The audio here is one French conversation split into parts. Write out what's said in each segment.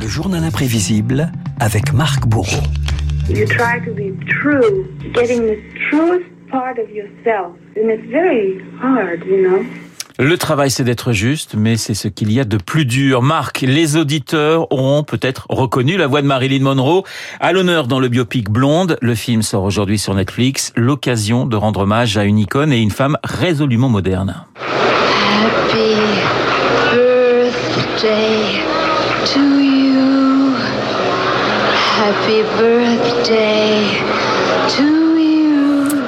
Le journal imprévisible avec Marc Bourreau. You try to be true, getting the truest part of yourself, and it's very hard, you know. Le travail, c'est d'être juste, mais c'est ce qu'il y a de plus dur. Marc, les auditeurs auront peut-être reconnu la voix de Marilyn Monroe à l'honneur dans le biopic Blonde. Le film sort aujourd'hui sur Netflix. L'occasion de rendre hommage à une icône et une femme résolument moderne. Happy birthday to you. Happy birthday to you.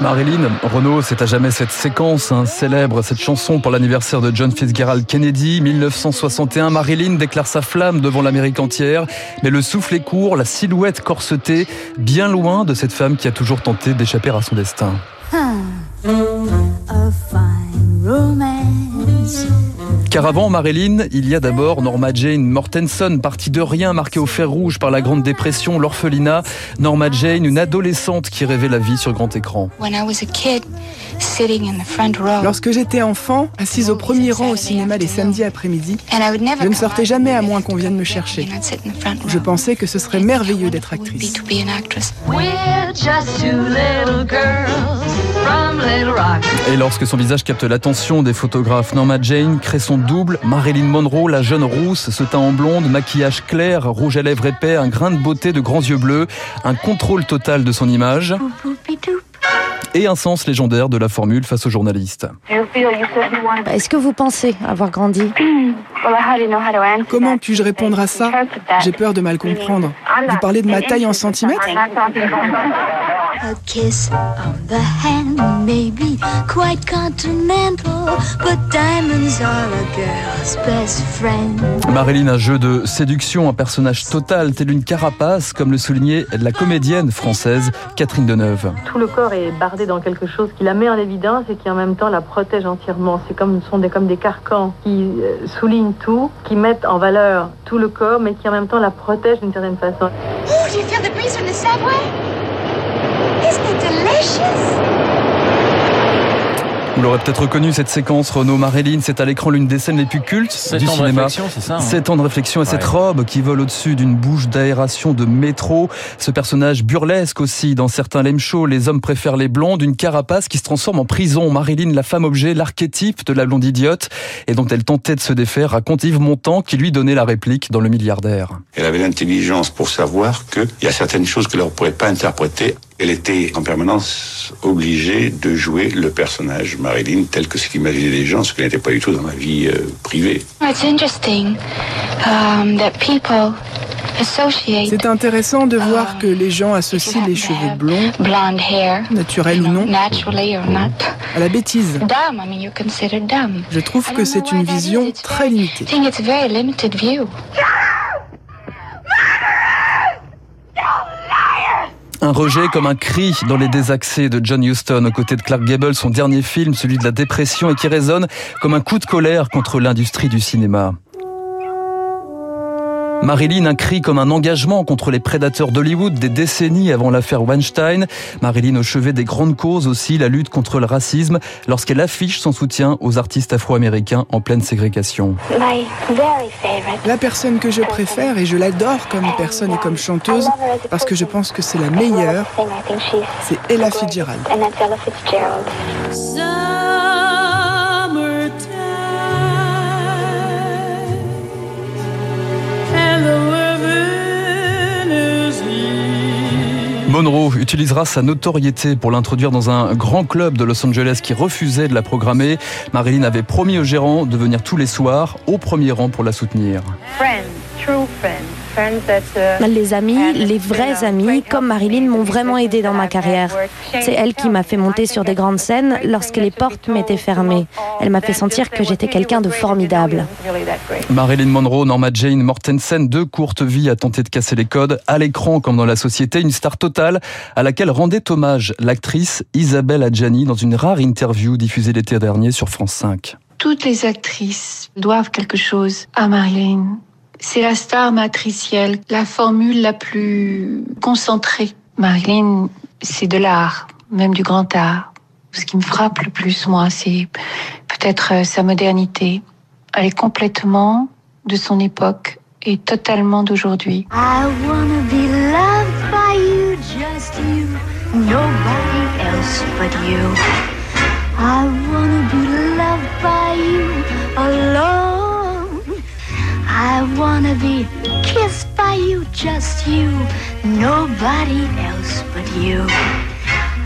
Marilyn Monroe, c'est à jamais cette séquence célèbre, cette chanson pour l'anniversaire de John Fitzgerald Kennedy, 1961. Marilyn déclare sa flamme devant l'Amérique entière, mais le souffle est court, la silhouette corsetée, bien loin de cette femme qui a toujours tenté d'échapper à son destin. A fine romance. Car avant Marilyn, il y a d'abord Norma Jeane Mortenson, partie de rien, marquée au fer rouge par la Grande Dépression, l'orphelinat. Norma Jeane, une adolescente qui rêvait la vie sur grand écran. Lorsque j'étais enfant, assise au premier rang au cinéma les samedis après-midi, je ne sortais jamais à moins qu'on vienne me chercher. Je pensais que ce serait merveilleux d'être actrice. Et lorsque son visage capte l'attention des photographes, Norma Jeane crée son double, Marilyn Monroe, la jeune rousse, ce teint en blonde, maquillage clair, rouge à lèvres épais, un grain de beauté de grands yeux bleus, un contrôle total de son image et un sens légendaire de la formule face aux journalistes. Est-ce que vous pensez avoir grandi ? Comment puis-je répondre à ça ? J'ai peur de mal comprendre. Vous parlez de ma taille en centimètres ? A kiss on the hand may be quite continental, but diamonds are a girl's best friend. Marilyn, un jeu de séduction, un personnage total, tel une carapace, comme le soulignait la comédienne française Catherine Deneuve. Tout le corps est bardé dans quelque chose qui la met en évidence et qui en même temps la protège entièrement. C'est comme des carcans qui soulignent tout, qui mettent en valeur tout le corps, mais qui en même temps la protègent d'une certaine façon. Oh, do you feel the breeze from the subway? Vous l'aurez peut-être reconnu, cette séquence, Renaud. Marilyn, c'est à l'écran l'une des scènes les plus cultes du cinéma. 7 ans de réflexion et cette robe qui vole au-dessus d'une bouche d'aération de métro. Ce personnage burlesque aussi, dans certains lame shows, les hommes préfèrent les blondes, une carapace qui se transforme en prison. Marilyn, la femme objet, l'archétype de la blonde idiote et dont elle tentait de se défaire, raconte Yves Montand qui lui donnait la réplique dans Le Milliardaire. Elle avait l'intelligence pour savoir qu'il y a certaines choses que l'on ne pourrait pas interpréter. Elle était en permanence obligée de jouer le personnage Marilyn tel que ce qu'imaginaient les gens, ce qui n'était pas du tout dans la vie privée. C'est intéressant de voir que les gens associent les cheveux blonds, naturels ou non, à la bêtise. Je trouve que c'est une vision très limitée. Un rejet comme un cri dans Les Désaxés de John Huston, aux côtés de Clark Gable, son dernier film, celui de la dépression, et qui résonne comme un coup de colère contre l'industrie du cinéma. Marilyn, un cri comme un engagement contre les prédateurs d'Hollywood des décennies avant l'affaire Weinstein. Marilyn au chevet des grandes causes aussi, la lutte contre le racisme, lorsqu'elle affiche son soutien aux artistes afro-américains en pleine ségrégation. La personne que je préfère, et je l'adore comme personne et comme chanteuse, parce que je pense que c'est la meilleure, c'est Ella Fitzgerald. Monroe utilisera sa notoriété pour l'introduire dans un grand club de Los Angeles qui refusait de la programmer. Marilyn avait promis au gérant de venir tous les soirs au premier rang pour la soutenir. Les amis, les vrais amis, comme Marilyn, m'ont vraiment aidée dans ma carrière. C'est elle qui m'a fait monter sur des grandes scènes lorsque les portes m'étaient fermées. Elle m'a fait sentir que j'étais quelqu'un de formidable. Marilyn Monroe, Norma Jeane Mortenson, deux courtes vies à tenter de casser les codes, à l'écran comme dans la société, une star totale à laquelle rendait hommage l'actrice Isabelle Adjani dans une rare interview diffusée l'été dernier sur France 5. Toutes les actrices doivent quelque chose à Marilyn. C'est la star matricielle, la formule la plus concentrée. Marilyn, c'est de l'art, même du grand art. Ce qui me frappe le plus, moi, c'est peut-être sa modernité. Elle est complètement de son époque et totalement d'aujourd'hui. I wanna be loved by you, just you, nobody else but you. I wanna be loved by you alone. I wanna be kissed by you, just you, nobody else but you.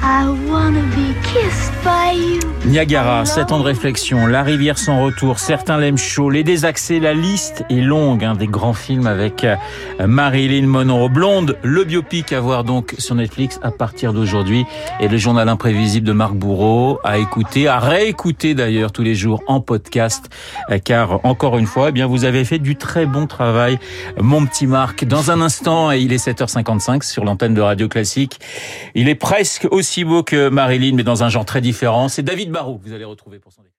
I wanna be kissed by you. Niagara, 7 ans de réflexion, La rivière sans retour, certains l'aiment chaud, Les Désaxés, la liste est longue, des grands films avec Marilyn Monroe. Blonde, le biopic à voir donc sur Netflix à partir d'aujourd'hui, et le journal imprévisible de Marc Bourreau à écouter, à réécouter d'ailleurs tous les jours en podcast, car encore une fois, vous avez fait du très bon travail, mon petit Marc. Dans un instant, et il est 7h55 sur l'antenne de Radio Classique, il est presque aussi beau que Marilyn, mais dans un genre très différent. C'est David Barrault que vous allez retrouver pour son équipe.